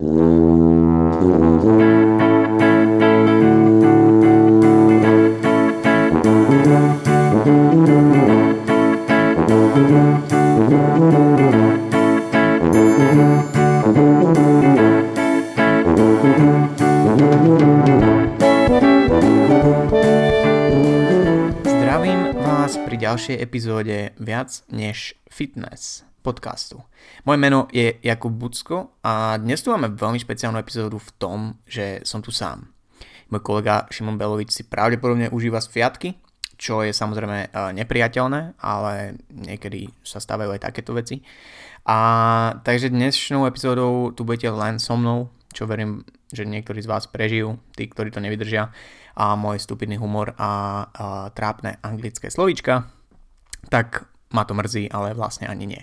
Zdravím vás pri ďalšej epizóde Viac než fitness podcastu. Moje meno je Jakub Bucko a dnes tu máme veľmi špeciálnu epizódu v tom, že som tu sám. Môj kolega Šimón Belovič si pravdepodobne užíva sviatky, čo je samozrejme nepriateľné, ale niekedy sa stávajú aj takéto veci. A takže dnešnou epizódou tu budete len so mnou, čo verím, že niektorí z vás prežijú, tí, ktorí to nevydržia, a môj stupidný humor a trápne anglické slovíčka, tak ma to mrzí, ale vlastne ani nie.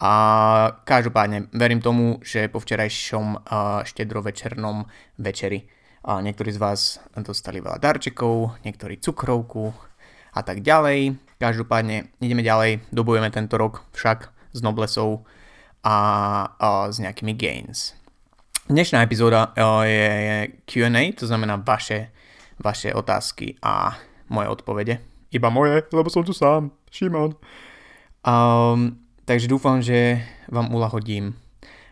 A každopádne verím tomu, že po včerajšom štedrovečernom večeri niektorí z vás dostali veľa darčekov, niektorí cukrovku a tak ďalej. Každopádne ideme ďalej, dobujeme tento rok však s noblesou a s nejakými gains. Dnešná epizóda je Q&A, to znamená vaše otázky a moje odpovede. Iba moje, lebo som tu sám. Šimón. Takže dúfam, že vám uľahodím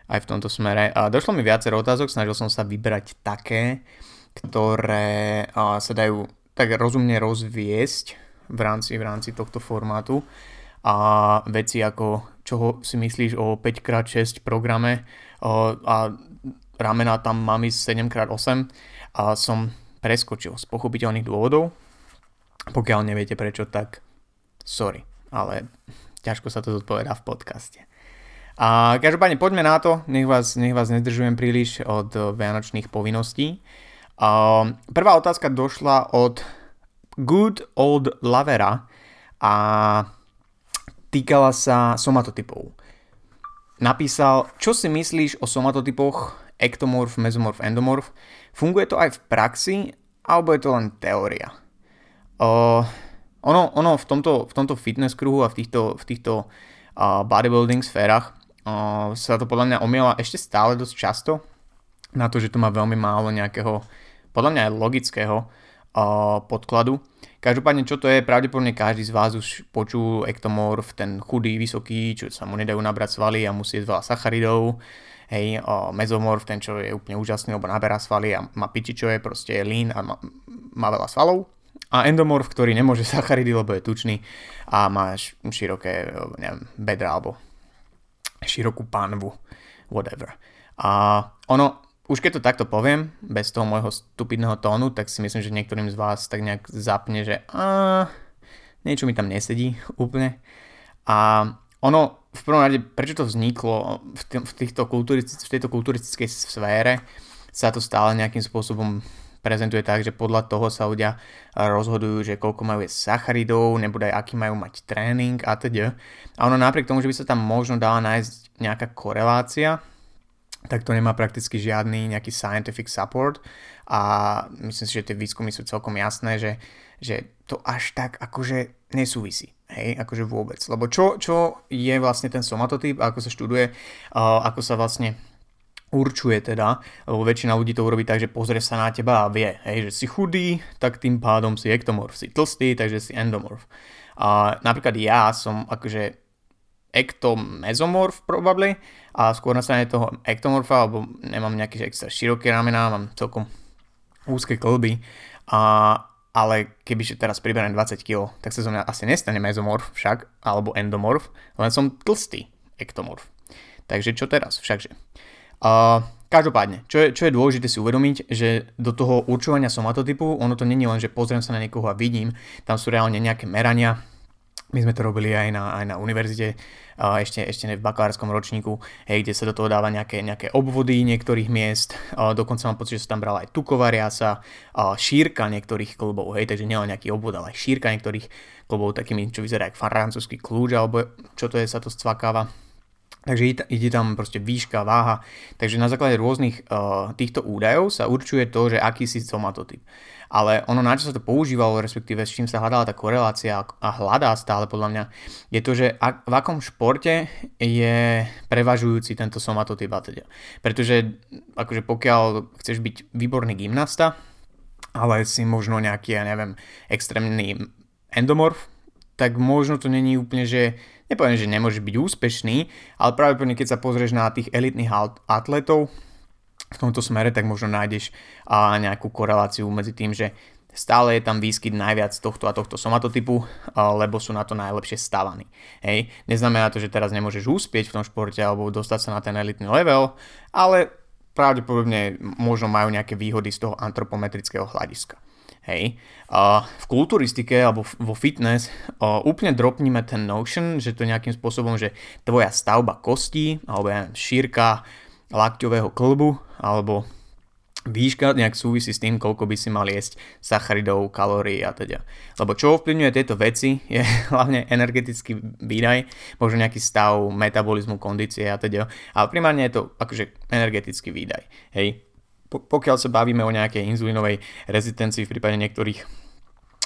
aj v tomto smere. Došlo mi viacero otázok, snažil som sa vybrať také, ktoré sa dajú tak rozumne rozviesť v rámci tohto formátu. A veci ako, čo si myslíš o 5x6 programe a ramena tam mám ísť 7x8 a som preskočil z pochopiteľných dôvodov. Pokiaľ neviete prečo, tak sorry, ale ťažko sa to zodpovedá v podcaste. A každopádne poďme na to, nech vás nezdržujem príliš od vianočných povinností. A prvá otázka došla od Good Old Lavera a týkala sa somatotypov. Napísal, čo si myslíš o somatotypoch ektomorf, mezomorf, endomorf? Funguje to aj v praxi, alebo je to len teória? Ono v tomto fitness kruhu a v týchto bodybuilding sférach sa to podľa mňa omiela ešte stále dosť často na to, že to má veľmi málo nejakého, podľa mňa aj logického podkladu. Každopádne, čo to je, pravdepodobne každý z vás už počul ektomorf, ten chudý, vysoký, čo sa mu nedajú nabrať svaly a musí jesť veľa sacharidov. Hej, mezomorf, ten, čo je úplne úžasný, lebo naberá svaly a má piči, čo je proste lean a má veľa svalov. A endomorf, ktorý nemôže sacharidy, lebo je tučný a má široké, neviem, bedra alebo širokú panvu, whatever. A ono, už keď to takto poviem, bez toho môjho stupidného tónu, tak si myslím, že niektorým z vás tak nejak zapne, že niečo mi tam nesedí úplne. A ono, v prvom rade, prečo to vzniklo v tejto kulturistickej sfére, sa to stále nejakým spôsobom prezentuje tak, že podľa toho sa ľudia rozhodujú, že koľko majú jesť sacharidov, nebo aj aký majú mať tréning a teda. A ono napriek tomu, že by sa tam možno dala nájsť nejaká korelácia, tak to nemá prakticky žiadny nejaký scientific support a myslím si, že tie výskumy sú celkom jasné, že to až tak akože nesúvisí. Hej, akože vôbec. Lebo čo je vlastne ten somatotyp, ako sa študuje, ako sa vlastne určuje teda, lebo väčšina ľudí to urobí tak, že pozrie sa na teba a vie, hej, že si chudý, tak tým pádom si ektomorf, si tlstý, takže si endomorf. A napríklad ja som akože ektomezomorf probably a skôr na strane toho ektomorfa, alebo nemám nejaké extra široké ramená, mám celkom úzke kĺby, ale kebyže teraz priberiem 20 kg, tak sa zo mňa asi nestane mezomorf však, alebo endomorf, len som tlstý ektomorf. Takže čo teraz všakže? Každopádne, čo je dôležité si uvedomiť, že do toho určovania somatotypu, ono to nie je len, že pozriem sa na niekoho a vidím, tam sú reálne nejaké merania. My sme to robili aj na univerzite, ešte v bakalárskom ročníku, hej, kde sa do toho dáva nejaké obvody niektorých miest, dokonca mám pocit, že sa tam brala aj tuková riasa, šírka niektorých klubov, hej, takže nielen nejaký obvod, ale aj šírka niektorých klubov, takými, čo vyzerá ako francúzsky kľúč, alebo čo to je, sa to scvakáva. Takže ide tam proste výška, váha. Takže na základe rôznych týchto údajov sa určuje to, že aký si somatotyp. Ale ono, na čo sa to používalo, respektíve s čím sa hľadala tá korelácia a hľadá stále podľa mňa, je to, že v akom športe je prevažujúci tento somatotyp a teda. Pretože akože pokiaľ chceš byť výborný gymnasta, ale si možno nejaký, ja neviem, extrémny endomorf, tak možno to není úplne, že nepoviem, že nemôžeš byť úspešný, ale práve keď sa pozrieš na tých elitných atletov v tomto smere, tak možno nájdeš nejakú koreláciu medzi tým, že stále je tam výskyt najviac tohto a tohto somatotypu, lebo sú na to najlepšie stavaní. Hej. Neznamená to, že teraz nemôžeš uspieť v tom športe alebo dostať sa na ten elitný level, ale pravdepodobne možno majú nejaké výhody z toho antropometrického hľadiska. Hej. V kulturistike alebo vo fitness úplne dropníme ten notion, že to nejakým spôsobom, že tvoja stavba kostí alebo šírka lakťového klbu alebo výška nejak súvisí s tým, koľko by si mal jesť sacharidov, kalórií a teda. Lebo čo ovplyvňuje tieto veci je hlavne energetický výdaj, možno nejaký stav metabolizmu, kondície a teda. Ale primárne je to akože energetický výdaj. Hej. Pokiaľ sa bavíme o nejakej inzulínovej rezistencii v prípade niektorých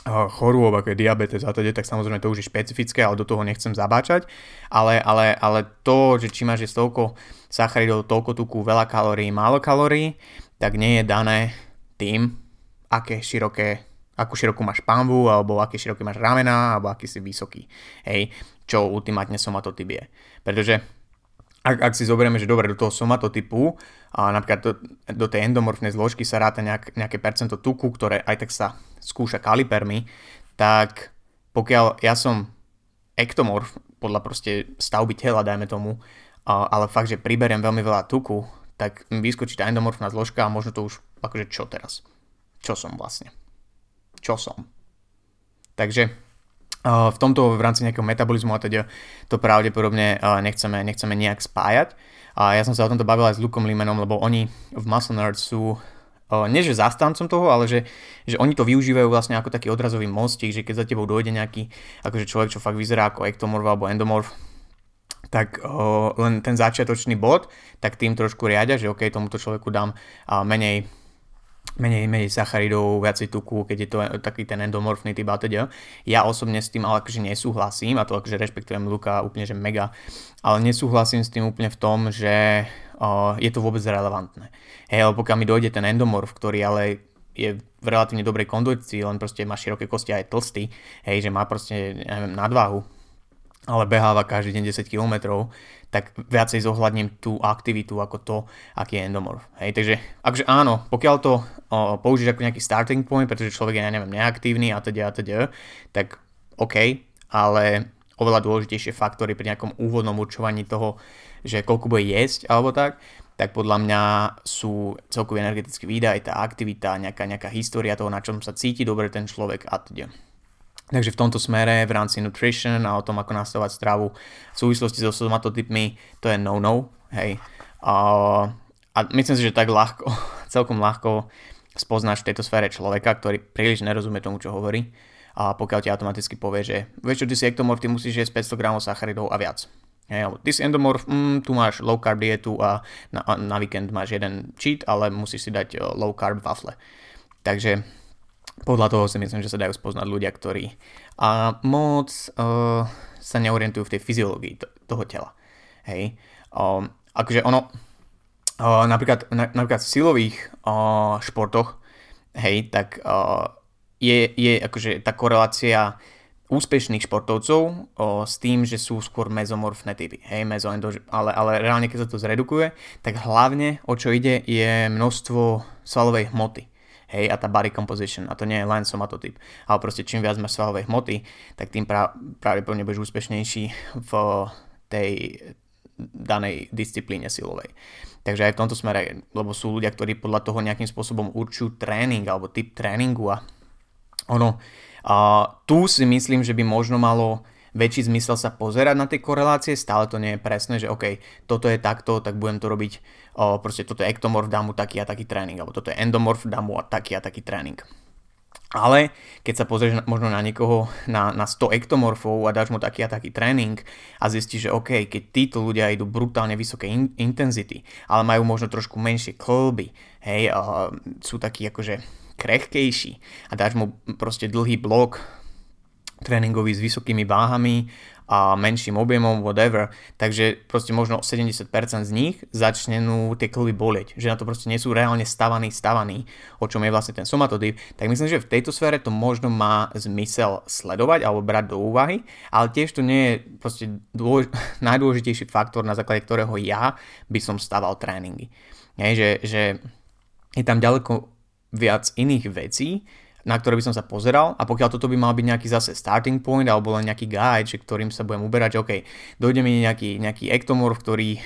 chorôb, ako je diabetes a teda, tak samozrejme to už je špecifické, ale do toho nechcem zabáčať. Ale to, že či máš toľko sacharidov, toľko tuku, veľa kalórií, málo kalórií, tak nie je dané tým, akú širokú máš panvu, alebo aké široké máš ramena, alebo aký si vysoký. Hej, čo ultimátne somatotyp je. Pretože Ak si zoberieme, že dobre, do toho somatotypu a napríklad do tej endomorfnej zložky sa ráta nejaké percento tuku, ktoré aj tak sa skúša kalipermi, tak pokiaľ ja som ektomorf, podľa proste stavby tela, dajme tomu, ale fakt, že priberiem veľmi veľa tuku, tak mi vyskočí tá endomorfná zložka a možno to už, akože čo teraz? Čo som vlastne? Čo som? Takže v tomto v rámci nejakého metabolizmu a teda to pravdepodobne nechceme nejak spájať. A ja som sa o tomto bavil aj s Lukom Límenom, lebo oni v Muscle Nerd sú nie že zastancom toho, ale že oni to využívajú vlastne ako taký odrazový mostík, že keď za tebou dojde nejaký akože človek, čo fakt vyzerá ako ektomorf alebo endomorf, tak len ten začiatočný bod, tak tým trošku riadia, že okej, tomuto človeku dám menej sacharidov, viacej tuku, keď je to taký ten endomorfný typ a teda. Ja osobne s tým ale akože nesúhlasím a to akože rešpektujem Luka úplne, že mega, ale nesúhlasím s tým úplne v tom, že je to vôbec relevantné. Hej, lebo pokiaľ mi dojde ten endomorf, ktorý ale je v relatívne dobrej kondícii, len proste má široké kosti a je tlstý, hej, že má proste, neviem, nadváhu, ale beháva každý deň 10 km, tak viacej zohľadním tú aktivitu ako to, aký je endomorf. Hej, takže akže áno, pokiaľ to použiješ ako nejaký starting point, pretože človek je, neviem, neaktívny a teda, tak OK, ale oveľa dôležitejšie faktory pri nejakom úvodnom určovaní toho, že koľko bude jesť alebo tak podľa mňa sú celkový energetický výdaj, tá aktivita, nejaká história toho, na čom sa cíti dobre ten človek a teda. Takže v tomto smere v rámci nutrition a o tom, ako nastavovať stravu v súvislosti so somatotypmi, to je no-no, hej. A myslím si, že tak ľahko, celkom ľahko spoznáš v tejto sfére človeka, ktorý príliš nerozumie tomu, čo hovorí, a pokiaľ ti automaticky povie, že vieš čo, ty si ektomorf, ty musíš jesť 500 gramov sacharidov a viac. Hej, alebo ty si endomorf, tu máš low carb dietu a na víkend máš jeden cheat, ale musíš si dať low carb wafle. Takže podľa toho si myslím, že sa dajú spoznať ľudia, ktorí moc sa neorientujú v tej fyziológii toho tela. Hej. Akože ono, napríklad v silových športoch, hej, tak je akože tá korelácia úspešných športovcov s tým, že sú skôr mezomorfné typy, hej, ale reálne keď sa to zredukuje, tak hlavne o čo ide je množstvo svalovej hmoty. Hej, a tá body composition, a to nie je len somatotyp, ale proste čím viac máš svalovej hmoty, tak tým pravdepodobne budeš úspešnejší v tej danej disciplíne silovej. Takže aj v tomto smere, lebo sú ľudia, ktorí podľa toho nejakým spôsobom určujú tréning alebo typ tréningu a ono. A tu si myslím, že by možno malo väčší zmysel sa pozerať na tie korelácie, stále to nie je presné, že OK, toto je takto, tak budem to robiť, proste toto je ektomorf, dám mu taký a taký tréning, alebo toto je endomorf, dám mu taký a taký tréning. Ale keď sa pozrieš možno na niekoho, na 100 ektomorfov a dáš mu taký a taký tréning a zistíš, že OK, keď títo ľudia idú brutálne vysoké intenzity, ale majú možno trošku menšie kĺby, hej, sú takí akože krehkejší a dáš mu proste dlhý blok tréningový s vysokými váhami a menším objemom, whatever, takže proste možno 70% z nich začnenú tie kĺby bolieť, že na to proste nie sú reálne stavaní, o čom je vlastne ten somatotyp, tak myslím, že v tejto sfére to možno má zmysel sledovať alebo brať do úvahy, ale tiež to nie je proste najdôležitejší faktor, na základe ktorého ja by som staval tréningy. Nie, že je tam ďaleko viac iných vecí, na ktoré by som sa pozeral, a pokiaľ toto by mal byť nejaký zase starting point alebo len nejaký guide, ktorým sa budem uberať, že OK, dojde mi nejaký ektomorf, ktorý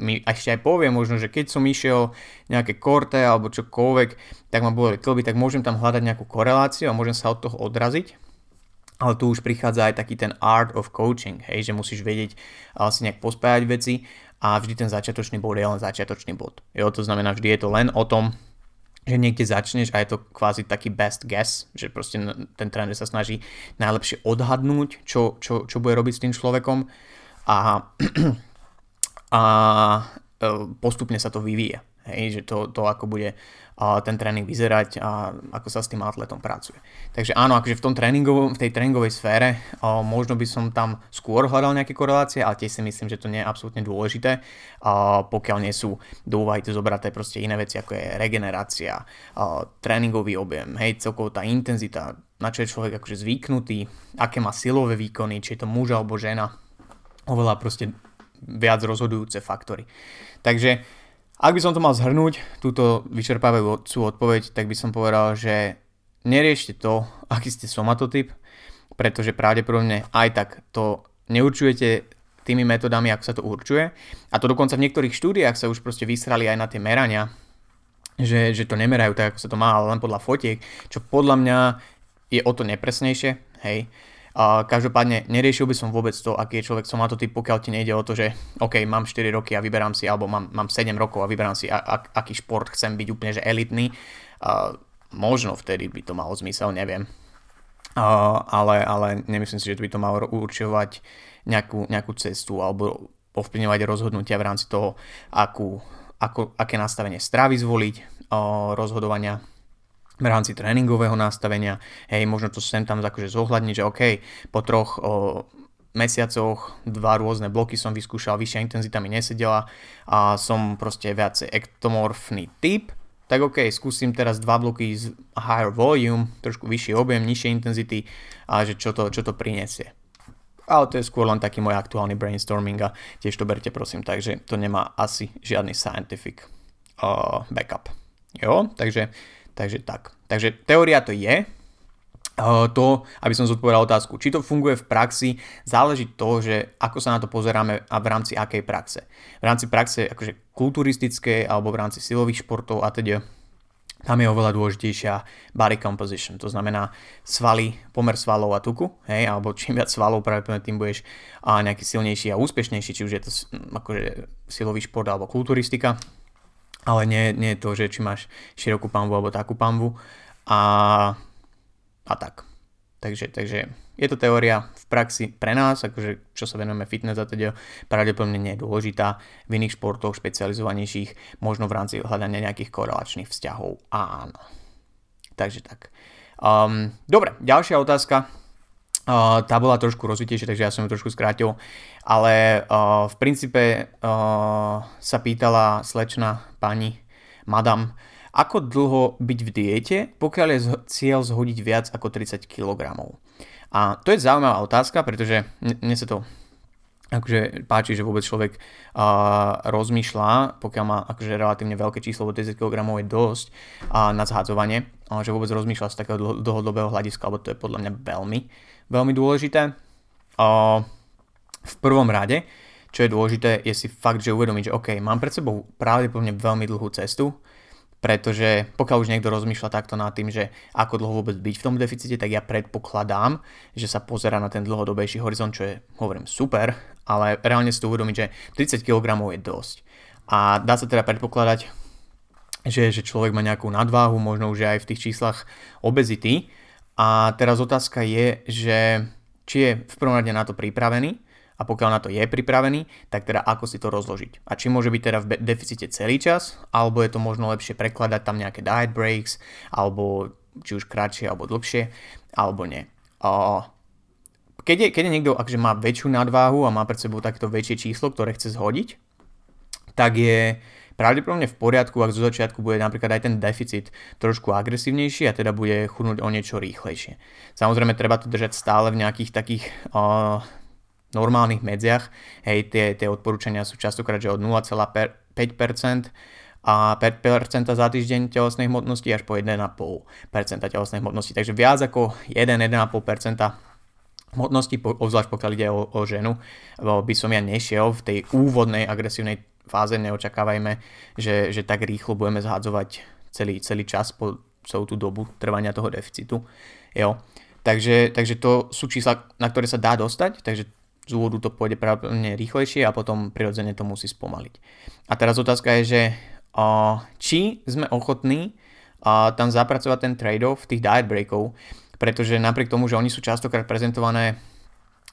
mi ešte aj povie možno, že keď som išiel nejaké korte alebo čokoľvek, tak ma boleli kĺby, tak môžem tam hľadať nejakú koreláciu a môžem sa od toho odraziť. Ale tu už prichádza aj taký ten art of coaching, hej, že musíš vedieť si nejak pospájať veci a vždy ten začiatočný bod je len začiatočný bod. Jo, to znamená, vždy je to len o tom, že niekde začneš a je to kvázi taký best guess, že proste ten tréner sa snaží najlepšie odhadnúť, čo bude robiť s tým človekom a postupne sa to vyvíja, hej, že to ako bude ten tréning vyzerať a ako sa s tým atletom pracuje. Takže áno, akože v tej tréningovej sfére možno by som tam skôr hľadal nejaké korelácie, ale tiež si myslím, že to nie je absolútne dôležité, pokiaľ nie sú do úvahy to zobraté proste iné veci, ako je regenerácia, tréningový objem, hej, celkovo tá intenzita, na čo je človek akože zvyknutý, aké má silové výkony, či je to muž alebo žena, oveľa proste viac rozhodujúce faktory. Takže ak by som to mal zhrnúť, túto vyčerpávajúcu odpoveď, tak by som povedal, že neriešte to, aký ste somatotyp, pretože pravdepodobne aj tak to neurčujete tými metodami, ako sa to určuje. A to dokonca v niektorých štúdiách sa už proste vysrali aj na tie merania, že to nemerajú tak, ako sa to má, ale len podľa fotiek, čo podľa mňa je o to nepresnejšie, hej. Každopádne neriešil by som vôbec to, aký je človek somatotyp, pokiaľ ti nejde o to, že OK, mám 4 roky a vyberám si, alebo mám 7 rokov a vyberám si, aký šport chcem byť úplne že elitný. Možno vtedy by to malo zmysel, neviem. Ale nemyslím si, že by to malo určovať nejakú cestu alebo ovplyvňovať rozhodnutia v rámci toho, aké nastavenie stravy zvoliť, rozhodovania v rámci tréningového nastavenia, hej, možno to sem tam akože zohľadniť, že OK, po 3 mesiacoch 2 rôzne bloky som vyskúšal, vyššia intenzita mi nesedela a som proste viacej ektomorfný typ, tak OK, skúsim teraz 2 bloky z higher volume, trošku vyšší objem, nižšie intenzity a že čo to prinesie. Ale to je skôr len taký môj aktuálny brainstorming a tiež to berte prosím, takže to nemá asi žiadny scientific backup. Jo, takže tak. Takže teória to je. To, aby som zodpovedal otázku, či to funguje v praxi, záleží to, že ako sa na to pozeráme a v rámci akej praxe. V rámci praxe akože kulturistické alebo v rámci silových športov a teda tam je oveľa dôležitejšia body composition, to znamená svaly, pomer svalov a tuku, hej, alebo čím viac svalov, práve tým budeš nejaký silnejší a úspešnejší, či už je to akože silový šport alebo kulturistika. Ale nie je to, že či máš širokú panvu alebo takú panvu a tak. Takže je to teória v praxi pre nás, akože čo sa venujeme fitness a teda pravdepodobne nie je dôležitá. V iných športoch špecializovanejších možno v rámci hľadania nejakých korelačných vzťahov. Áno. Takže tak. Dobre, ďalšia otázka. Tá bola trošku rozvitejšia, takže ja som ju trošku skrátil, ale v princípe sa pýtala slečna pani, madam, ako dlho byť v diete, pokiaľ je cieľ zhodiť viac ako 30 kg. A to je zaujímavá otázka, pretože mne sa to akože páči, že vôbec človek rozmýšľa, pokiaľ má akože relatívne veľké číslo, bo 30 kg je dosť na zhádzovanie, že vôbec rozmýšľa z takého dlhodobého hľadiska, lebo to je podľa mňa veľmi, veľmi dôležité. V prvom rade, čo je dôležité, je si fakt, že uvedomiť, že OK, mám pred sebou pravdepodobne veľmi dlhú cestu, pretože pokiaľ už niekto rozmýšľa takto nad tým, že ako dlho vôbec byť v tom deficite, tak ja predpokladám, že sa pozerá na ten dlhodobejší horizont, čo je, hovorím, super, ale reálne si to uvedomiť, že 30 kg je dosť. A dá sa teda predpokladať, že človek má nejakú nadváhu, možno už aj v tých číslach obezity. A teraz otázka je, že či je v prvom rade na to pripravený, a pokiaľ na to je pripravený, tak teda ako si to rozložiť. A či môže byť teda v deficite celý čas, alebo je to možno lepšie prekladať tam nejaké diet breaks, alebo či už kratšie, alebo dlhšie, alebo nie. Keď je niekto akže má väčšiu nadváhu a má pred sebou takéto väčšie číslo, ktoré chce zhodiť, tak je pravdepodobne v poriadku, ak zo začiatku bude napríklad aj ten deficit trošku agresívnejší a teda bude chudnúť o niečo rýchlejšie. Samozrejme, treba to držať stále v nejakých takých normálnych medziach, hej, tie odporúčania sú častokrát, že od 0,5% a 5% za týždeň telesnej hmotnosti až po 1,5% telesnej hmotnosti, takže viac ako 1,5% hmotnosti, obzvlášť pokiaľ ide o ženu, by som ja nešiel v tej úvodnej agresívnej fáze, neočakávajme, že tak rýchlo budeme zhadzovať celý čas po celú tú dobu trvania toho deficitu, jo. Takže to sú čísla, na ktoré sa dá dostať, takže z úvodu to pôjde pravdepodobne rýchlejšie a potom prirodzene to musí spomaliť. A teraz otázka je, že či sme ochotní tam zapracovať ten trade-off tých diet breakov, pretože napriek tomu, že oni sú častokrát prezentované,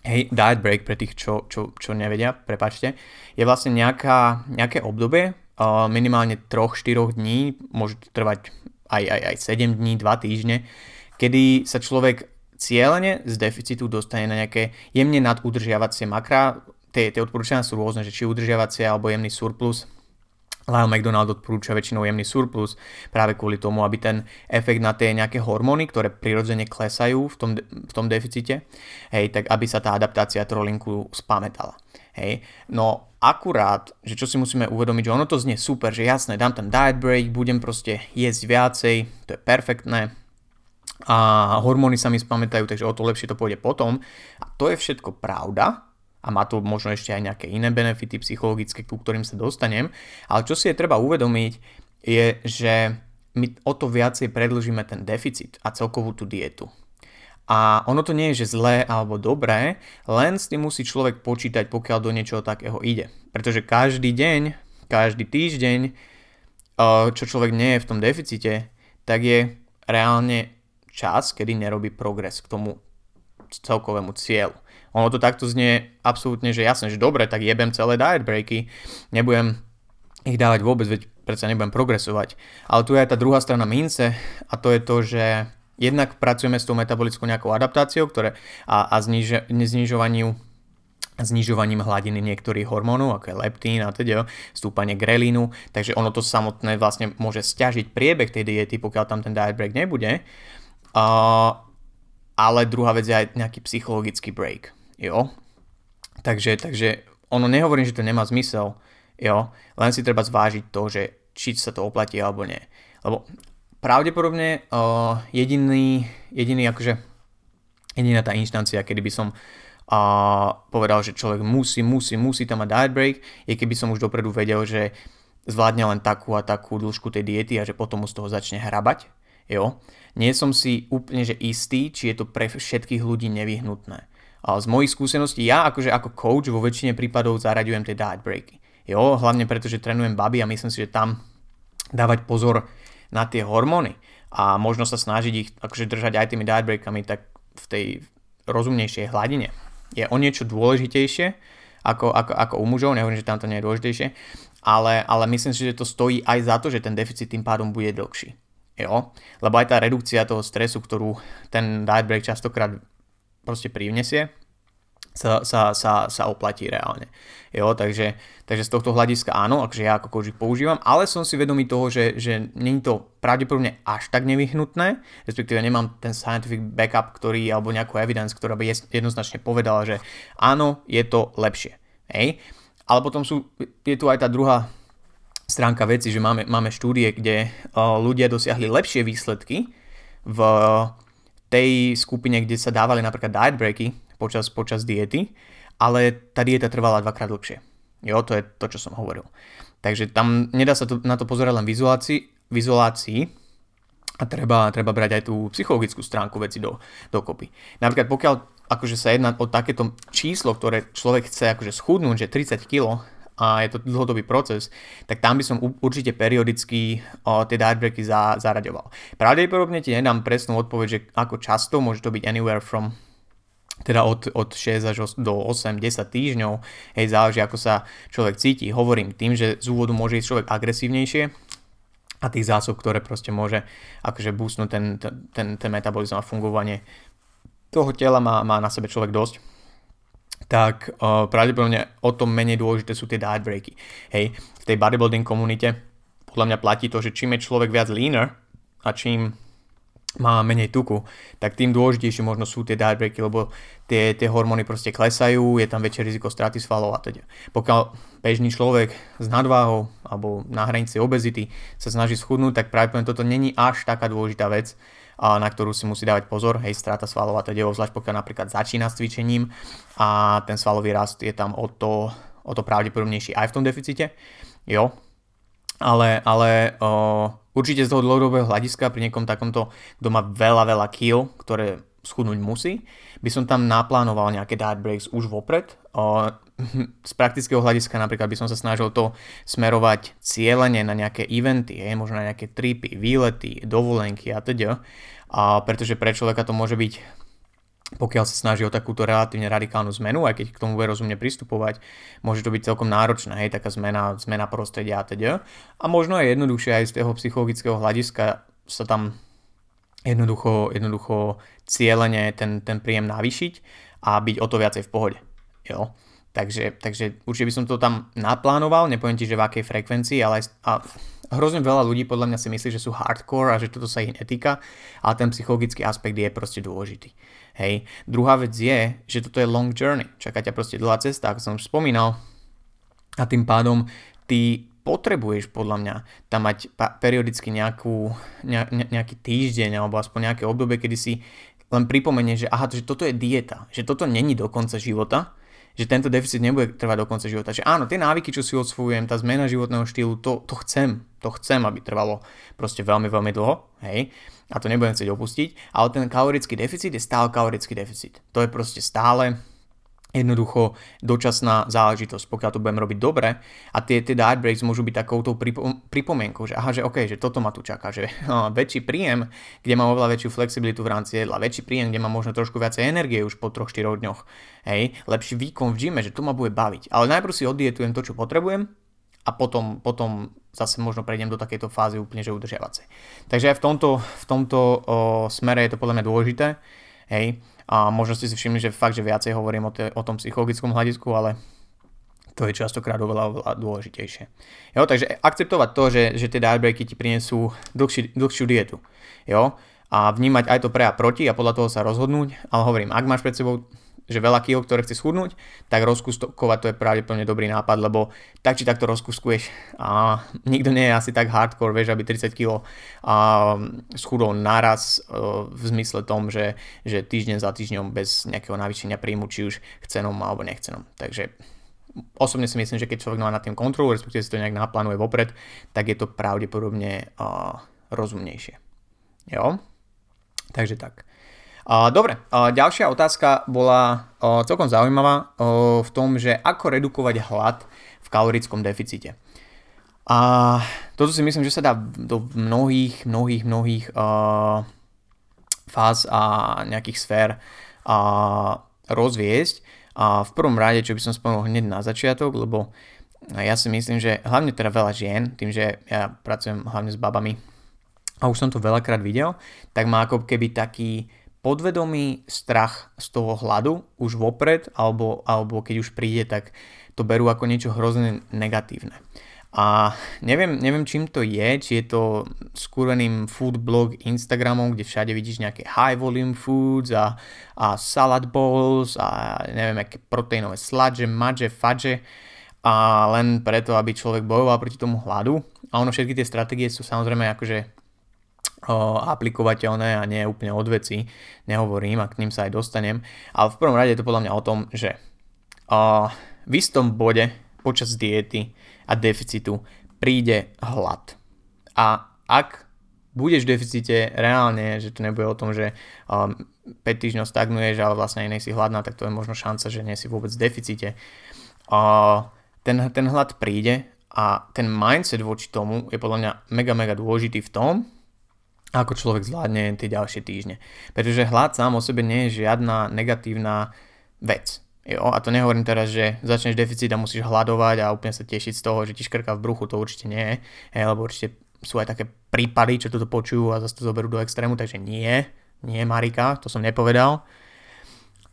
hej, diet break pre tých, čo nevedia, prepáčte, je vlastne nejaké obdobie, minimálne 3-4 dní, môže trvať aj 7 dní, 2 týždne, kedy sa človek cieľene z deficitu dostane na nejaké jemne nadudržiavacie makrá. Tie odporúčania sú rôzne, že či udržiavacie alebo jemný surplus. Lyle McDonald odporúča väčšinou jemný surplus práve kvôli tomu, aby ten efekt na tie nejaké hormóny, ktoré prirodzene klesajú v tom deficite, hej, tak aby sa tá adaptácia trolinku spamätala. Hej. No akurát, že čo si musíme uvedomiť, že ono to znie super, že jasné, dám tam diet break, budem proste jesť viacej, to je perfektné, a hormóny sa mi spamätajú, takže o to lepšie to pôjde potom. A to je všetko pravda a má to možno ešte aj nejaké iné benefity psychologické, ku ktorým sa dostanem, ale čo si je treba uvedomiť je, že my o to viacej predĺžime ten deficit a celkovú tú dietu. A ono to nie je, že zlé alebo dobré, len s tým musí človek počítať, pokiaľ do niečoho takého ide. Pretože každý deň, každý týždeň, čo človek nie je v tom deficite, tak je reálne čas, kedy nerobí progres k tomu celkovému cieľu. Ono to takto znie absolútne, že jasne, že dobre, tak jebem celé diet breaky, nebudem ich dávať vôbec, veď predsa nebudem progresovať. Ale tu je aj tá druhá strana mince a to je to, že jednak pracujeme s tou metabolickou nejakou adaptáciou, znižovaním hladiny niektorých hormónov, ako je leptín a teda stúpanie grelínu, takže ono to samotné vlastne môže sťažiť priebeh tej diety, pokiaľ tam ten diet break nebude. Ale druhá vec je aj nejaký psychologický break, jo. Takže ono, nehovorím, že to nemá zmysel, jo, len si treba zvážiť to, že či sa to oplatí alebo nie, lebo pravdepodobne jediná tá inštancia, kedy by som povedal, že človek musí tam mať diet break, je keby som už dopredu vedel, že zvládne len takú a takú dĺžku tej diety a že potom mu z toho začne hrabať. Jo, nie som si úplne že istý, či je to pre všetkých ľudí nevyhnutné. Ale z mojich skúseností ja akože ako coach vo väčšine prípadov zaraďujem tie diet breaky. Jo, hlavne preto, že trénujem baby a myslím si, že tam dávať pozor na tie hormóny a možno sa snažiť ich akože držať aj tými diet breakami tak v tej rozumnejšej hladine. Je o niečo dôležitejšie ako u mužov, nehovorím, že tam to nie je dôležitejšie, ale myslím si, že to stojí aj za to, že ten deficit tým pádom bude dlhší. Jo? Lebo aj tá redukcia toho stresu, ktorú ten diet break častokrát proste privnesie, sa oplatí reálne. Jo? Takže z tohto hľadiska áno, akože ja ako coach ich používam, ale som si vedomý toho, že nie je to pravdepodobne až tak nevyhnutné, respektíve nemám ten scientific backup, alebo nejakú evidence, ktorá by jednoznačne povedala, že áno, je to lepšie. Hej? Ale potom je tu aj tá druhá stránka veci, že máme štúdie, kde ľudia dosiahli lepšie výsledky v tej skupine, kde sa dávali napríklad diet breaky počas diety, ale tá dieta trvala 2-krát dlhšie. Jo, to je to, čo som hovoril. Takže tam nedá sa na to pozerať len v izolácii a treba brať aj tú psychologickú stránku veci dokopy. Napríklad pokiaľ akože sa jedná o takéto číslo, ktoré človek chce akože schudnúť, že 30 kg, a je to dlhodobý proces, tak tam by som určite periodicky tie dietbreaky zaraďoval. Pravdepodobne ti nedám presnú odpoveď, že ako často, môže to byť anywhere from teda od 6 až do 8-10 týždňov, hej, záleží ako sa človek cíti. Hovorím tým, že z úvodu môže ísť človek agresívnejšie a tých zásob, ktoré proste môže akože boostnúť ten metabolizm a fungovanie toho tela má na sebe človek dosť, tak pravdepodobne o tom menej dôležité sú tie diet breaky. Hej, v tej bodybuilding komunite podľa mňa platí to, že čím je človek viac leaner a čím má menej tuku, tak tým dôležitejšie možno sú tie diet breaky, lebo tie hormóny proste klesajú, je tam väčšie riziko straty svalov a teda. Pokiaľ bežný človek s nadváhou alebo na hranici obezity sa snaží schudnúť, tak práve toto není až taká dôležitá vec, na ktorú si musí dávať pozor, hej, strata svalov a teda, zvlášť pokiaľ napríklad začína s cvičením a ten svalový rast je tam o to pravdepodobnejší aj v tom deficite, jo. Ale určite z toho dlhodobého hľadiska pri niekom takomto, kto má veľa kíl, ktoré schudnúť musí, by som tam naplánoval nejaké diet breaks už vopred. Z praktického hľadiska napríklad by som sa snažil to smerovať cieľene na nejaké eventy, možno na nejaké tripy, výlety, dovolenky a teda. A pretože pre človeka to môže byť, pokiaľ sa snaží o takúto relatívne radikálnu zmenu, aj keď k tomu bude rozumne pristupovať, môže to byť celkom náročné, hej, taká zmena prostredia a teda. A možno je jednoduchšie aj z toho psychologického hľadiska sa tam jednoducho cieľene ten príjem navýšiť a byť o to viacej v pohode. Jo? Takže určite by som to tam naplánoval, nepoviem ti, že v akej frekvencii, ale hrozne veľa ľudí podľa mňa si myslí, že sú hardcore a že toto sa ich netýka, ale ten psychologický aspekt je proste dôležitý. Hej. Druhá vec je, že toto je long journey, čaká ťa proste dlhá cesta, ako som už spomínal, a tým pádom ty potrebuješ podľa mňa tam mať periodicky nejaký týždeň alebo aspoň nejaké obdobie, kedy si len pripomenieš, že aha, že toto je dieta, že toto není do konca života, že tento deficit nebude trvať do konca života. Že áno, tie návyky, čo si odsvojujem, tá zmena životného štýlu, to chcem, aby trvalo proste veľmi dlho, hej, a to nebudem chcieť opustiť, ale ten kalorický deficit je stále kalorický deficit. To je proste stále jednoducho dočasná záležitosť, pokiaľ to budem robiť dobre, a tie diet breaks môžu byť takouto pripomienkou, že aha, že okej, že toto ma tu čaká, že väčší príjem, kde mám oveľa väčšiu flexibilitu v rámci jedla, väčší príjem, kde mám možno trošku viacej energie už po 3-4 dňoch, hej, lepší výkon v gyme, že to ma bude baviť, ale najprv si oddietujem to, čo potrebujem, a potom zase možno prejdem do takejto fázy úplne, že udržiavacej. Takže aj v tomto smere je to podľa mňa dôležité, hej. A možno ste si všimli, že fakt, že viacej hovorím o tom psychologickom hľadisku, ale to je častokrát oveľa dôležitejšie. Jo, takže akceptovať to, že tie diet breaky ti prinesú dlhšiu dietu. Jo, a vnímať aj to pre a proti a podľa toho sa rozhodnúť. Ale hovorím, ak máš pred sebou že veľa kíl, ktoré chce schudnúť, tak rozkuskovať to je pravdepodobne dobrý nápad, lebo tak či takto rozkuskuješ a nikto nie je asi tak hardcore, vieš, aby 30 kg schudol naraz v zmysle tom, že týždeň za týždňom bez nejakého navýšenia príjmu, či už chcenom alebo nechcenom. Takže osobne si myslím, že keď človek má nad tým kontrolu, respektíve si to nejak naplánuje vopred, tak je to pravdepodobne rozumnejšie. Jo? Takže tak. Dobre, ďalšia otázka bola celkom zaujímavá v tom, že ako redukovať hlad v kalorickom deficite. A toto si myslím, že sa dá do mnohých fáz a nejakých sfér rozviesť. V prvom rade, čo by som spomenul hneď na začiatok, lebo ja si myslím, že hlavne teda veľa žien, tým, že ja pracujem hlavne s babami a už som to veľakrát videl, tak má ako keby taký podvedomý strach z toho hladu už vopred, alebo keď už príde, tak to berú ako niečo hrozne negatívne. A neviem čím to je, či je to skúreným food blog Instagramom, kde všade vidíš nejaké high volume foods a salad bowls a neviem aké proteínové sladže, madže, fadže, a len preto, aby človek bojoval proti tomu hladu. A ono, všetky tie stratégie sú samozrejme akože aplikovateľné a nie úplne od veci, nehovorím a k ním sa aj dostanem, ale v prvom rade je to podľa mňa o tom, že v istom bode počas diety a deficitu príde hlad, a ak budeš v deficite reálne, že to nebude o tom, že 5 týždňov stagnuješ, ale vlastne inej si hladná, tak to je možno šanca, že nie si vôbec v deficite. ten hlad príde a ten mindset voči tomu je podľa mňa mega, mega dôležitý v tom, ako človek zvládne tie ďalšie týždne. Pretože hlad sám o sebe nie je žiadna negatívna vec. Jo? A to nehovorím teraz, že začneš deficit a musíš hľadovať a úplne sa tešiť z toho, že ti škrká v bruchu, to určite nie. Lebo určite sú aj také prípady, čo toto počujú a zase to zoberú do extrému, takže nie Marika, to som nepovedal.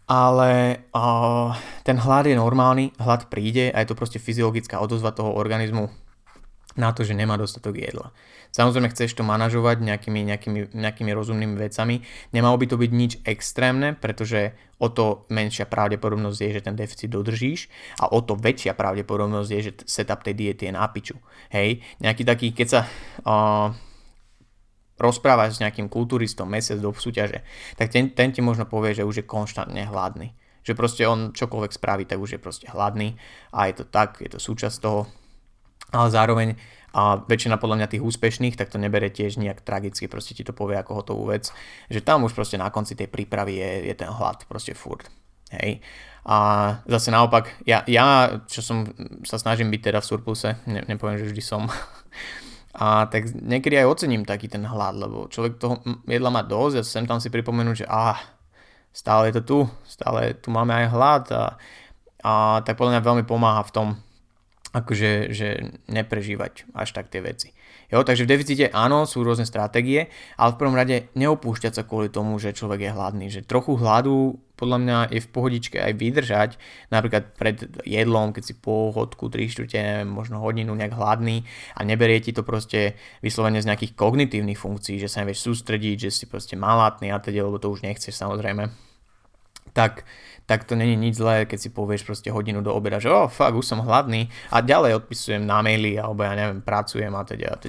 Ale ten hlad je normálny, hlad príde a je to proste fyziologická odozva toho organizmu na to, že nemá dostatok jedla. Samozrejme chceš to manažovať nejakými rozumnými vecami. Nemalo by to byť nič extrémne, pretože o to menšia pravdepodobnosť je, že ten deficit dodržíš a o to väčšia pravdepodobnosť je, že setup tej diety je na piču. Hej, nejaký taký, keď sa... rozprávaš s nejakým kulturistom mesiac do súťaže, tak ten ti možno povie, že už je konštantne hladný. Že proste on čokoľvek spraví, tak už je proste hladný a je to tak, je to súčasť toho. Ale zároveň a väčšina podľa mňa tých úspešných, tak to nebere tiež nejak tragicky, proste ti to povie ako hotovú vec, že tam už proste na konci tej prípravy je ten hlad proste furt. Hej. A zase naopak, ja čo som sa snažím byť teda v surpluse, nepoviem, že vždy som... A tak niekedy aj ocením taký ten hlad, lebo človek toho jedla má dosť a sem tam si pripomenúť, že stále je to tu, stále tu máme aj hlad a tak podľa mňa veľmi pomáha v tom, akože že neprežívať až tak tie veci. Jo, takže v deficite áno, sú rôzne stratégie, ale v prvom rade neopúšťať sa kvôli tomu, že človek je hladný, že trochu hladu podľa mňa je v pohodičke aj vydržať, napríklad pred jedlom, keď si po hodku, 3/4, možno hodinu nejak hladný a neberie ti to proste vyslovene z nejakých kognitívnych funkcií, že sa nevieš sústrediť, že si proste malátny a teda, lebo to už nechceš samozrejme, tak to není nič zlé, keď si povieš proste hodinu do obeda, že fakt, už som hladný a ďalej odpisujem na maily alebo ja neviem, pracujem a teda,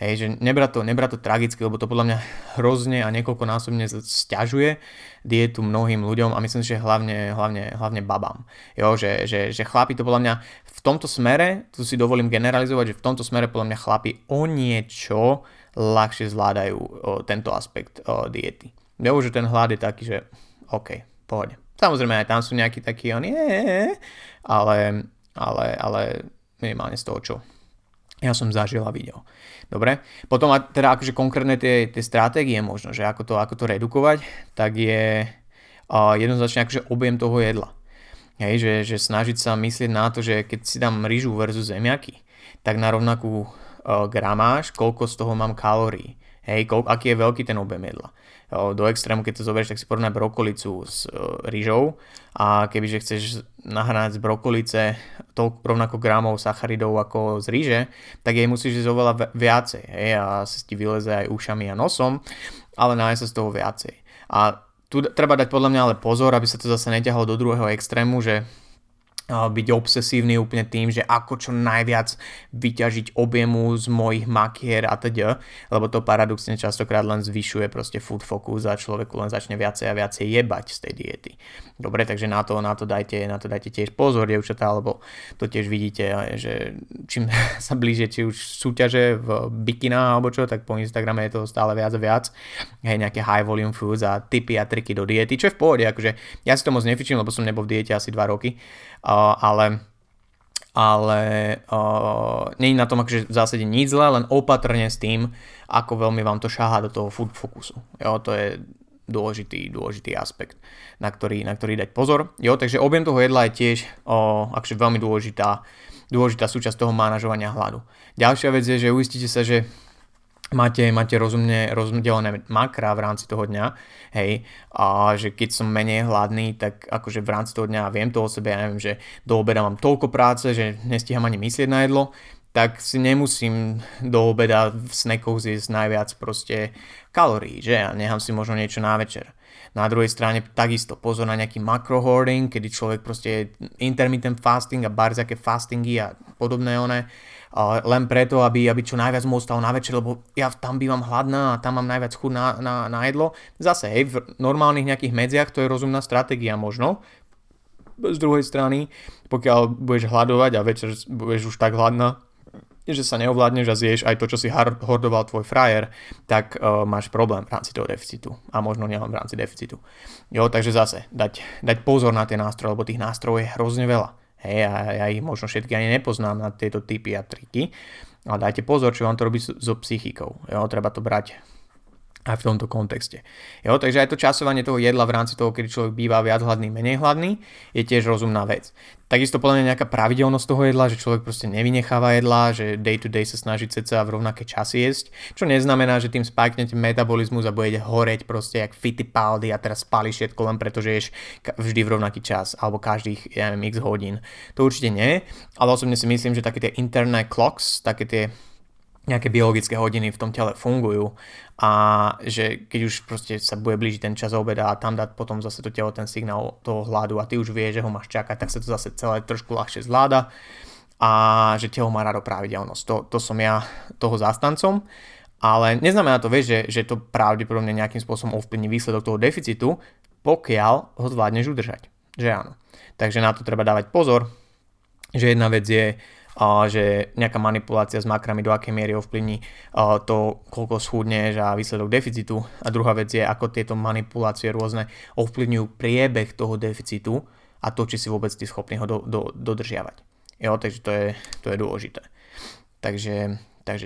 Hej, že nebrať to tragicky, lebo to podľa mňa hrozne a niekoľkonásobne sťažuje dietu mnohým ľuďom a myslím, že hlavne babám. Jo, že chlapi to podľa mňa v tomto smere, tu si dovolím generalizovať, že v tomto smere podľa mňa chlapi o niečo ľahšie zvládajú tento aspekt diety. Jo, že ten hlad je taký, že OK, pohode. Samozrejme aj tam sú nejakí takí oni, ale minimálne z toho, čo ja som zažil a videl. Dobre, potom a teda akože konkrétne tie stratégie možno, že ako to redukovať, tak je jednoznačne akože objem toho jedla. Hej, že snažiť sa myslieť na to, že keď si dám ryžu versus zemiaky, tak na rovnakú gramáž, koľko z toho mám kalórií. Hej, aký je veľký ten objem jedla. Do extrému, keď to zoberieš, tak si porovnaj brokolicu s ryžou a kebyže chceš nahrať z brokolice rovnako gramov sacharidov ako z ryže, tak jej musíš ísť oveľa viacej, hej, a si ti vyleze aj ušami a nosom, ale nájde sa z toho viacej. A tu treba dať podľa mňa ale pozor, aby sa to zase neťahalo do druhého extrému, že byť obsesívny úplne tým, že ako čo najviac vyťažiť objemu z mojich makier a teda, lebo to paradoxne častokrát len zvyšuje proste food focus a človeku len začne viacej a viacej jebať z tej diety. Dobre, takže na to dajte tiež pozor, dievčatá, lebo to tiež vidíte, že čím sa blíže, či už súťaže v bikinách alebo čo, tak po Instagrame je toho stále viac a viac. Hej, nejaké high volume foods a tipy a triky do diety, čo je v pohode, akože ja si to moc nefičím, lebo som nebol v diete asi 2 roky. Ale nie je na tom akože v zásade nič zlé, len opatrne s tým, ako veľmi vám to šáha do toho food focusu. Jo, to je dôležitý aspekt, na ktorý dať pozor. Jo, takže objem toho jedla je tiež akože veľmi dôležitá súčasť toho manažovania hladu. Ďalšia vec je, že uistite sa, že máte rozumne rozdelené makra v rámci toho dňa, hej, a že keď som menej hladný, tak akože v rámci toho dňa viem to o sebe, ja neviem, že do obeda mám toľko práce, že nestíham ani myslieť na jedlo, tak si nemusím do obeda v snackoch zjesť najviac proste kalórií, že ja nechám si možno niečo na večer. Na druhej strane takisto pozor na nejaký macrohoarding, kedy človek proste intermittent fasting a barziaké fastingy a podobné one, len preto, aby čo najviac mu ostalo na večer, lebo ja tam bývam hladná a tam mám najviac chuť na jedlo. Zase, hej, v normálnych nejakých medziach to je rozumná stratégia možno. Z druhej strany, pokiaľ budeš hladovať a večer budeš už tak hladná, že sa neovládneš a zješ aj to, čo si hordoval tvoj frajer, tak máš problém v rámci toho deficitu a možno nielen v rámci deficitu. Jo, takže zase dať pozor na tie nástroje, lebo tých nástrojov je hrozne veľa. Hej, ja ich možno všetky ani nepoznám na tieto typy a triky. Ale dajte pozor, čo vám to robí so psychikou. Jo, treba to brať aj v tomto kontexte. Jo, takže aj to časovanie toho jedla v rámci toho, kedy človek býva viac hladný, menej hladný, je tiež rozumná vec. Takisto podľa mňa nejaká pravidelnosť toho jedla, že človek proste nevynecháva jedla, že day to day sa snaží cca v rovnaké časy jesť, čo neznamená, že tým spáknete metabolizmus a budete horeť proste jak Fittipaldi a teraz spáliš všetko len preto, že ješ vždy v rovnaký čas alebo každých, ja neviem, x hodín. To určite nie, ale osobne si myslím, že také tie internal clocks, také tie nejaké biologické hodiny v tom tele fungujú a že keď už proste sa bude blížiť ten čas obeda a tam dať potom zase to telo ten signál toho hladu a ty už vieš, že ho máš čakať, tak sa to zase celé trošku ľahšie zvláda a že telo má rado pravidelnosť. To som ja toho zástancom, ale neznamená to, vieš, že to pravdepodobne nejakým spôsobom ovplyvní výsledok toho deficitu, pokiaľ ho zvládneš udržať. Že áno. Takže na to treba dávať pozor, že jedna vec je, že nejaká manipulácia s makrami do akej miery ovplyvní to, koľko schudneš a výsledok deficitu. A druhá vec je, ako tieto manipulácie rôzne ovplyvňujú priebeh toho deficitu a to, či si vôbec ty schopný ho dodržiavať. Jo, takže to je dôležité. Takže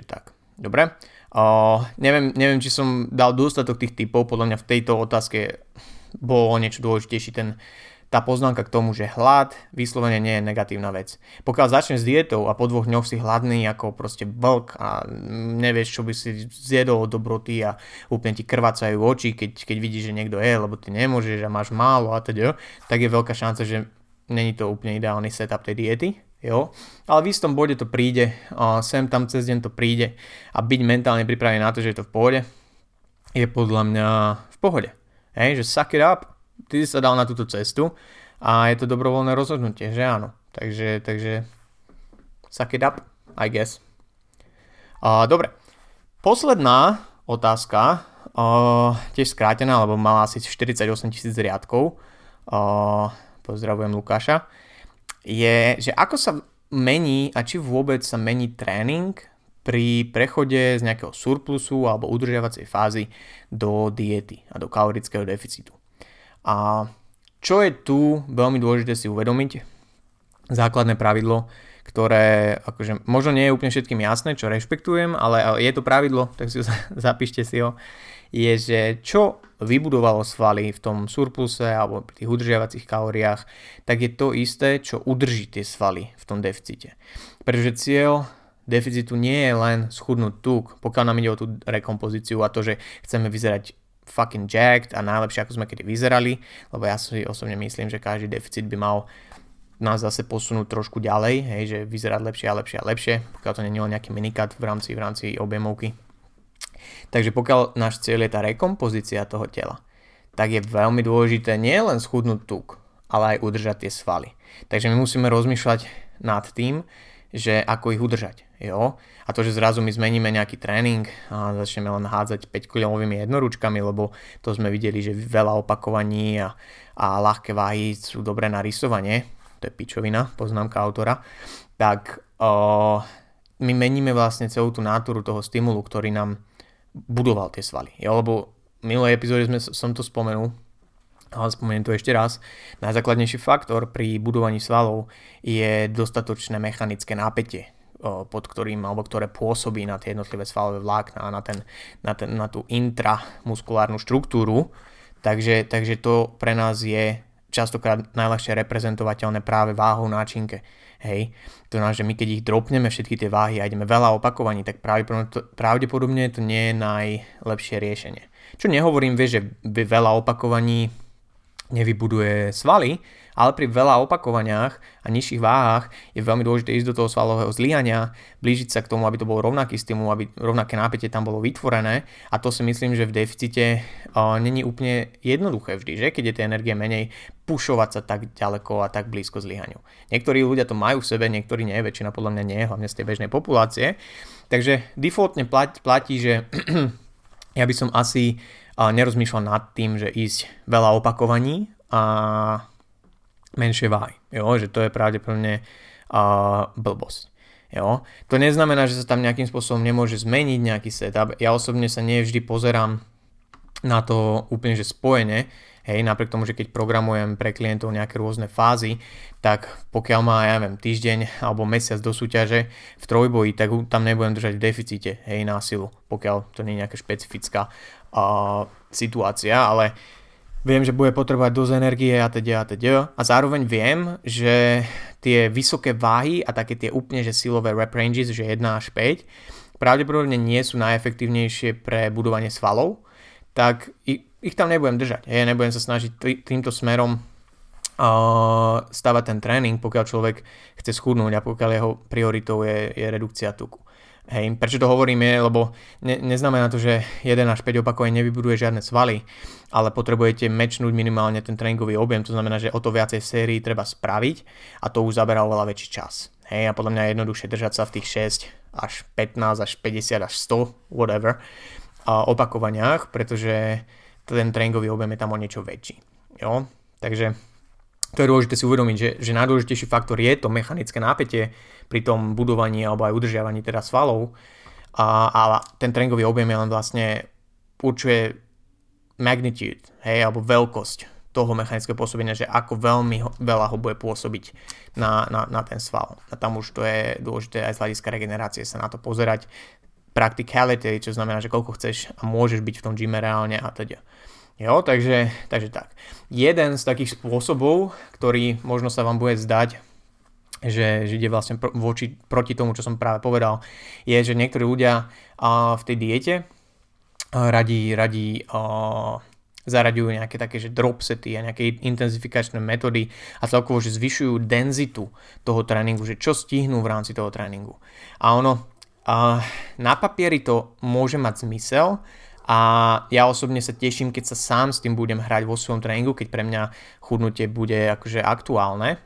tak. Dobre. Neviem, či som dal dostatok tých typov. Podľa mňa v tejto otázke bolo niečo dôležitejší tá poznámka k tomu, že hlad vyslovene nie je negatívna vec. Pokiaľ začneš s dietou a po 2 dňoch si hladný ako proste vlk a nevieš, čo by si zjedol dobroty a úplne ti krvácajú oči, keď vidíš, že niekto je, lebo ty nemôžeš a máš málo a teda, tak je veľká šanca, že není to úplne ideálny setup tej diety. Jo? Ale v istom bode to príde, sem tam cez deň to príde a byť mentálne pripravený na to, že je to v pohode, je podľa mňa v pohode. Hej, že suck it up. Ty si sa dal na túto cestu a je to dobrovoľné rozhodnutie, že áno. Takže suck it up, I guess. Dobre, posledná otázka, tiež skrátená, lebo mala asi 48 000 riadkov, pozdravujem Lukáša, je, že ako sa mení a či vôbec sa mení tréning pri prechode z nejakého surplusu alebo udržiavacej fázy do diety a do kalorického deficitu. A čo je tu veľmi dôležité si uvedomiť, základné pravidlo, ktoré akože možno nie je úplne všetkým jasné, čo rešpektujem, ale je to pravidlo, tak si ho zapíšte si ho, je, že čo vybudovalo svaly v tom surpluse alebo pri tých udržiavacích kalóriách, tak je to isté, čo udrží tie svaly v tom deficite. Pretože cieľ deficitu nie je len schudnúť tuk, pokiaľ nám ide o tú rekompozíciu a to, že chceme vyzerať fucking jacked a najlepšie ako sme kedy vyzerali, lebo ja si osobne myslím, že každý deficit by mal nás zase posunúť trošku ďalej, hej, že vyzerať lepšie a lepšie a lepšie, pokiaľ to nie je nejaký minikat v rámci objemovky. Takže pokiaľ náš cieľ je tá rekompozícia toho tela, tak je veľmi dôležité nie len schudnúť tuk, ale aj udržať tie svaly. Takže my musíme rozmýšľať nad tým, že ako ich udržať. Jo? A to, že zrazu my zmeníme nejaký tréning a začneme len hádzať 5-kilovými jednoručkami, lebo to sme videli, že veľa opakovaní a ľahké váhy sú dobré na rysovanie, to je pičovina, poznámka autora, tak my meníme vlastne celú tú náturu toho stimulu, ktorý nám budoval tie svaly. Jo? Lebo v minulej epizóde som to spomenul, ale spomeniem to ešte raz, najzákladnejší faktor pri budovaní svalov je dostatočné mechanické napätie, pod ktorým, alebo ktoré pôsobí na tie jednotlivé svalové vlákna a na tú intramuskulárnu štruktúru. Takže to pre nás je častokrát najľahšie reprezentovateľné práve váhou náčinke. Hej. To znamená, že my keď ich dropneme všetky tie váhy a ideme veľa opakovaní, tak pravdepodobne to nie je najlepšie riešenie. Čo nehovorím, vieš, že veľa opakovaní nevybuduje svaly, ale pri veľa opakovaniach a nižších váhach je veľmi dôležité ísť do toho svalového zlyhania, blížiť sa k tomu, aby to bol rovnaký stimul, aby rovnaké napätie tam bolo vytvorené a to si myslím, že v deficite není úplne jednoduché vždy, že keď je tej energie menej, pušovať sa tak ďaleko a tak blízko zlyhaniu. Niektorí ľudia to majú v sebe, niektorí nie, väčšina podľa mňa nie, hlavne z tej bežnej populácie. Takže defaultne platí, že ja by som asi nerozmýšľal nad tým, že ísť veľa opakovaní a menšie váhy. Jo, že to je pravdepodobne blbosť. Jo. To neznamená, že sa tam nejakým spôsobom nemôže zmeniť nejaký setup. Ja osobne sa nie vždy pozerám na to úplne že spojene. Hej, napriek tomu, že keď programujem pre klientov nejaké rôzne fázy, tak pokiaľ má, týždeň alebo mesiac do súťaže v trojboji, tak tam nebudem držať v deficite, hej, na silu, pokiaľ to nie je nejaká špecifická situácia, ale viem, že bude potrebovať dosť energie a teda. A zároveň viem, že tie vysoké váhy a také tie úplne že silové rep ranges, že 1 až 5, pravdepodobne nie sú najefektívnejšie pre budovanie svalov, tak ich tam nebudem držať. Ja nebudem sa snažiť týmto smerom stavať ten tréning, pokiaľ človek chce schudnúť a pokiaľ jeho prioritou je redukcia tuku. Hej, prečo to hovorím je, lebo neznamená to, že 1 až 5 opakovaní nevybuduje žiadne svaly, ale potrebujete mečnúť minimálne ten tréningový objem, to znamená, že o to viacej sérií treba spraviť a to už zaberá oveľa väčší čas. Hej, a podľa mňa je jednoduchšie držať sa v tých 6 až 15 až 50 až 100 whatever opakovaniach, pretože ten tréningový objem je tam o niečo väčší. Jo? Takže to je dôležité si uvedomiť, že najdôležitejší faktor je to mechanické napätie pri tom budovaní alebo aj udržiavaní teda svalov a ten tréningový objem je len vlastne určuje magnitude, hej, alebo veľkosť toho mechanického pôsobenia, že ako veľmi veľa ho bude pôsobiť na ten sval. A tam už to je dôležité aj z hľadiska regenerácie sa na to pozerať. Practicality, čo znamená, že koľko chceš a môžeš byť v tom gyme reálne a teda. Jo, takže tak. Jeden z takých spôsobov, ktorý možno sa vám bude zdať, že ide vlastne proti tomu, čo som práve povedal, je, že niektorí ľudia v tej diete radi zaraďujú nejaké také, že dropsety a nejaké intenzifikačné metódy a celkovo, že zvyšujú denzitu toho tréningu, že čo stihnú v rámci toho tréningu. A ono, na papieri to môže mať zmysel, a ja osobne sa teším, keď sa sám s tým budem hrať vo svojom tréningu, keď pre mňa chudnutie bude akože aktuálne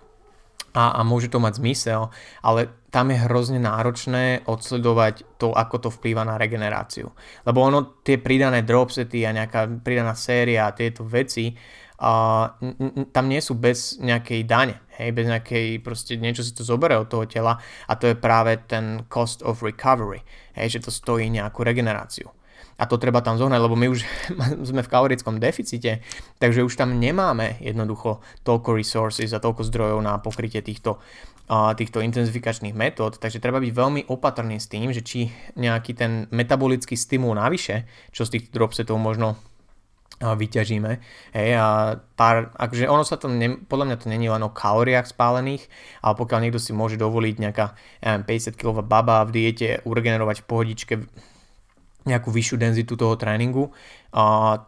a môže to mať zmysel, ale tam je hrozne náročné odsledovať to, ako to vplýva na regeneráciu. Lebo ono, tie pridané dropsety a nejaká pridaná séria a tieto veci tam nie sú bez nejakej dane, hej, bez nejakej, proste niečo si to zoberie od toho tela a to je práve ten cost of recovery, hej, že to stojí nejakú regeneráciu. A to treba tam zohnať, lebo my už sme v kalorickom deficite, takže už tam nemáme jednoducho toľko resources a toľko zdrojov na pokrytie týchto intenzifikačných metód, takže treba byť veľmi opatrný s tým, že či nejaký ten metabolický stimul navyše, čo z tých dropsetov možno vyťažíme. Hej, akože ono sa to, podľa mňa to není len o kalóriách spálených, ale pokiaľ niekto si môže dovoliť nejaká 50-kilová baba v diete uregenerovať v pohodičke nejakú vyššiu denzitu toho tréningu,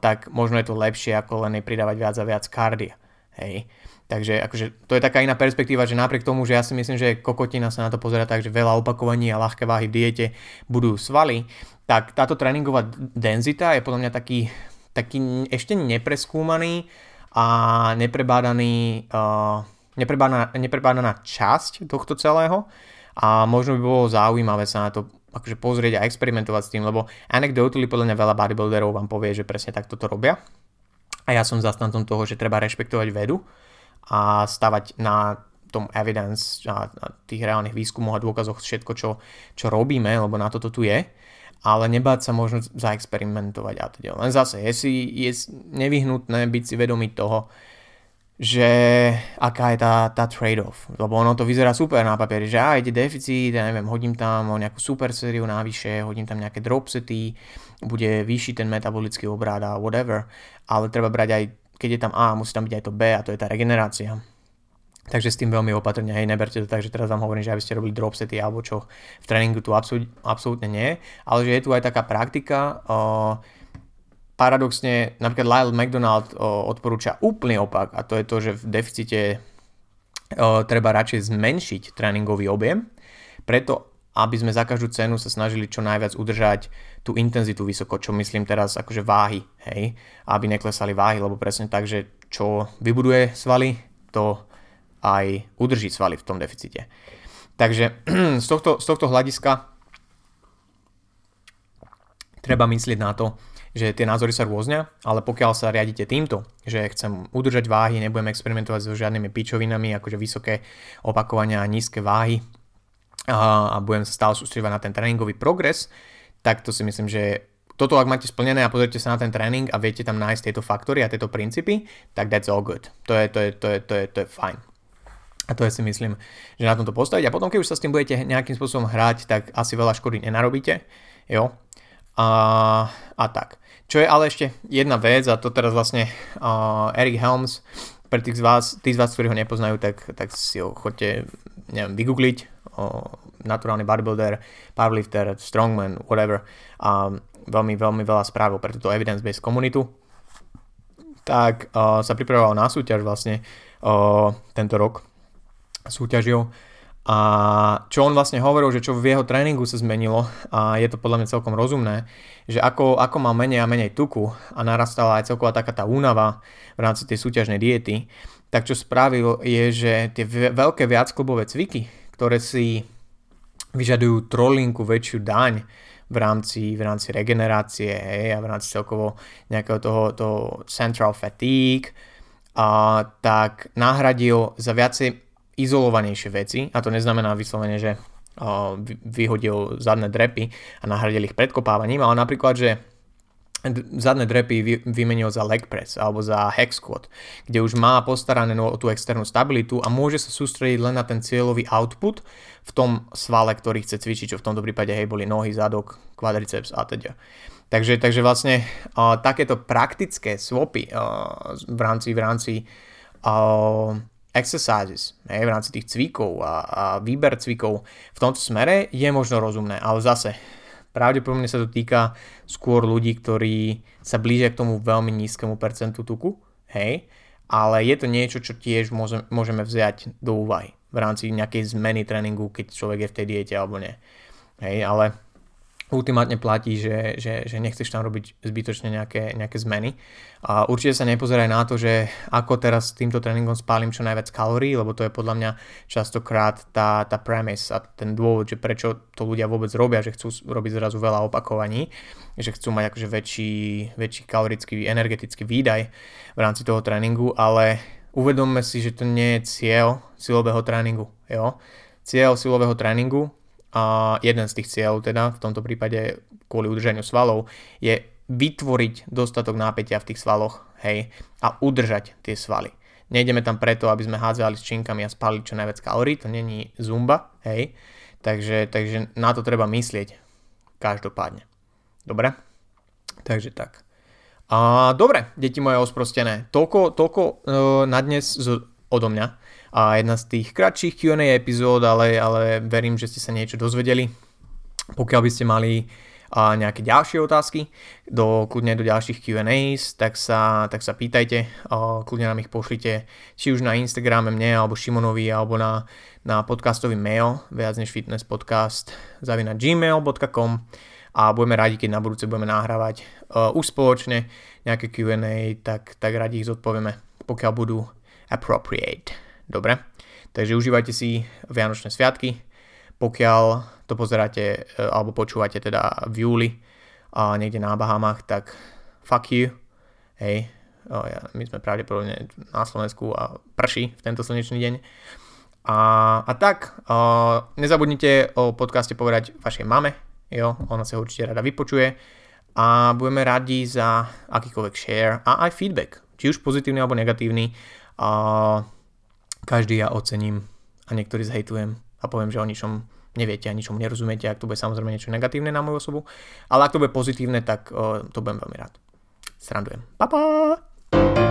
tak možno je to lepšie, ako len pridávať viac a viac kardia. Hej. Takže akože, to je taká iná perspektíva, že napriek tomu, že ja si myslím, že kokotina sa na to pozerá tak, že veľa opakovaní a ľahké váhy v diete budú svaly, tak táto tréningová denzita je podľa mňa taký ešte nepreskúmaný a neprebádaná časť tohto celého a možno by bolo zaujímavé sa na to akože pozrieť a experimentovať s tým, lebo anecdotally podľa mňa veľa bodybuilderov vám povie, že presne takto to robia. A ja som zastancom toho, že treba rešpektovať vedu a stavať na tom evidence a tých reálnych výskumoch a dôkazoch všetko, čo robíme, lebo na toto tu je. Ale nebáť sa možno zaexperimentovať a teda. Len zase je nevyhnutné byť si vedomý toho, že aká je tá trade-off, lebo ono to vyzerá super na papieri, že ide deficit, hodím tam nejakú super sériu navyše, hodím tam nejaké dropsety, bude vyšší ten metabolický obrad a whatever, ale treba brať aj, keď je tam A, musí tam byť aj to B a to je tá regenerácia. Takže s tým veľmi opatrne, hej, neberte to tak, že teraz vám hovorím, že aby ste robili dropsety alebo čo, v tréningu tu absolútne nie, ale že je tu aj taká praktika, paradoxne, napríklad Lyle McDonald odporúča úplný opak a to je to, že v deficite treba radšej zmenšiť tréningový objem, preto aby sme za každú cenu sa snažili čo najviac udržať tú intenzitu vysoko, čo myslím teraz akože váhy, hej, aby neklesali váhy, lebo presne tak, že čo vybuduje svaly, to aj udrží svaly v tom deficite. Takže z tohto hľadiska treba myslieť na to, že tie názory sa rôznia, ale pokiaľ sa riadite týmto, že chcem udržať váhy, nebudem experimentovať so žiadnymi pičovinami, akože vysoké opakovania a nízke váhy a budem sa stále sústredovať na ten tréningový progres, tak to si myslím, že toto ak máte splnené a pozrite sa na ten tréning a viete tam nájsť tieto faktory a tieto princípy, tak that's all good. To je fajn. A to je si myslím, že na tomto postaviť. A potom, keď už sa s tým budete nejakým spôsobom hrať, tak asi veľa škody nenarobíte. Jo? A tak. Čo je ale ešte jedna vec, a to teraz vlastne Eric Helms, pre tých z vás, ktorí ho nepoznajú, tak si ho chodte, neviem, vygoogliť. Naturálny bodybuilder, powerlifter, strongman, whatever. Veľmi, veľmi veľa správil pre túto evidence-based komunitu. Tak sa pripravoval na súťaž vlastne tento rok. Súťažil a čo on vlastne hovoril, že čo v jeho tréningu sa zmenilo a je to podľa mňa celkom rozumné, že ako mal menej a menej tuku a narastala aj celková taká tá únava v rámci tej súťažnej diety, tak čo spravil je, že tie veľké viacklubové cviky, ktoré si vyžadujú trolinku väčšiu daň v rámci regenerácie, hej, a v rámci celkovo nejakého toho central fatigue, tak nahradil za viacej izolovanejšie veci, a to neznamená vyslovene, že vyhodil zadné drepy a nahradil ich predkopávaním, ale napríklad, že zadné drepy vymenil za leg press alebo za hack squat, kde už má postarané o tú externú stabilitu a môže sa sústrediť len na ten cieľový output v tom svale, ktorý chce cvičiť, čo v tomto prípade hej boli nohy, zadok, kvadriceps a teda. Takže vlastne takéto praktické swapy v rámci exercises, hej, v rámci tých cvikov a výber cvikov v tomto smere je možno rozumné, ale zase pravdepodobne sa to týka skôr ľudí, ktorí sa blížia k tomu veľmi nízkemu percentu tuku, hej, ale je to niečo, čo tiež môžeme vziať do úvahy v rámci nejakej zmeny tréningu, keď človek je v tej diete alebo nie, hej, ale ultimátne platí, že nechceš tam robiť zbytočne nejaké zmeny. A určite sa nepozeraj na to, že ako teraz týmto tréningom spálim čo najviac kalórií, lebo to je podľa mňa častokrát tá premise a ten dôvod, že prečo to ľudia vôbec robia, že chcú robiť zrazu veľa opakovaní, že chcú mať akože väčší kalorický, energetický výdaj v rámci toho tréningu, ale uvedomme si, že to nie je cieľ silového tréningu. Jo? Cieľ silového tréningu, a jeden z tých cieľov teda v tomto prípade kvôli udržaniu svalov je vytvoriť dostatok nápätia v tých svaloch, hej, a udržať tie svaly. Nejdeme tam preto, aby sme hádzali s činkami a spálili čo najviac kalórií, to není zumba, hej, takže na to treba myslieť každopádne. Dobre? Takže tak. Dobre, deti moje osprostené, toľko na dnes odo mňa. A jedna z tých kratších Q&A epizód, ale verím, že ste sa niečo dozvedeli. Pokiaľ by ste mali nejaké ďalšie otázky, kľudne do ďalších Q&As, tak sa pýtajte, kľudne nám ich pošlite, či už na Instagrame mne, alebo Šimonovi, alebo na podcastový mail, viac než fitnesspodcast@gmail.com, a budeme radi, keď na budúce budeme nahrávať už spoločne nejaké Q&A, tak radi ich zodpovieme, pokiaľ budú appropriate. Dobre, takže užívajte si vianočné sviatky, pokiaľ to pozeráte alebo počúvate teda v júli a niekde na Bahamách, tak fuck you, hej, my sme pravdepodobne na Slovensku a prší v tento slnečný deň. A tak, nezabudnite o podcaste povedať vašej mame, jo, ona sa ho určite rada vypočuje a budeme radi za akýkoľvek share a aj feedback, či už pozitívny alebo negatívny. Každý ja ocením a niektorý zhejtujem a poviem, že o ničom neviete a ničom nerozumiete, ak to bude samozrejme niečo negatívne na moju osobu, ale ak to bude pozitívne, tak to budem veľmi rád. Srandujem. Pa!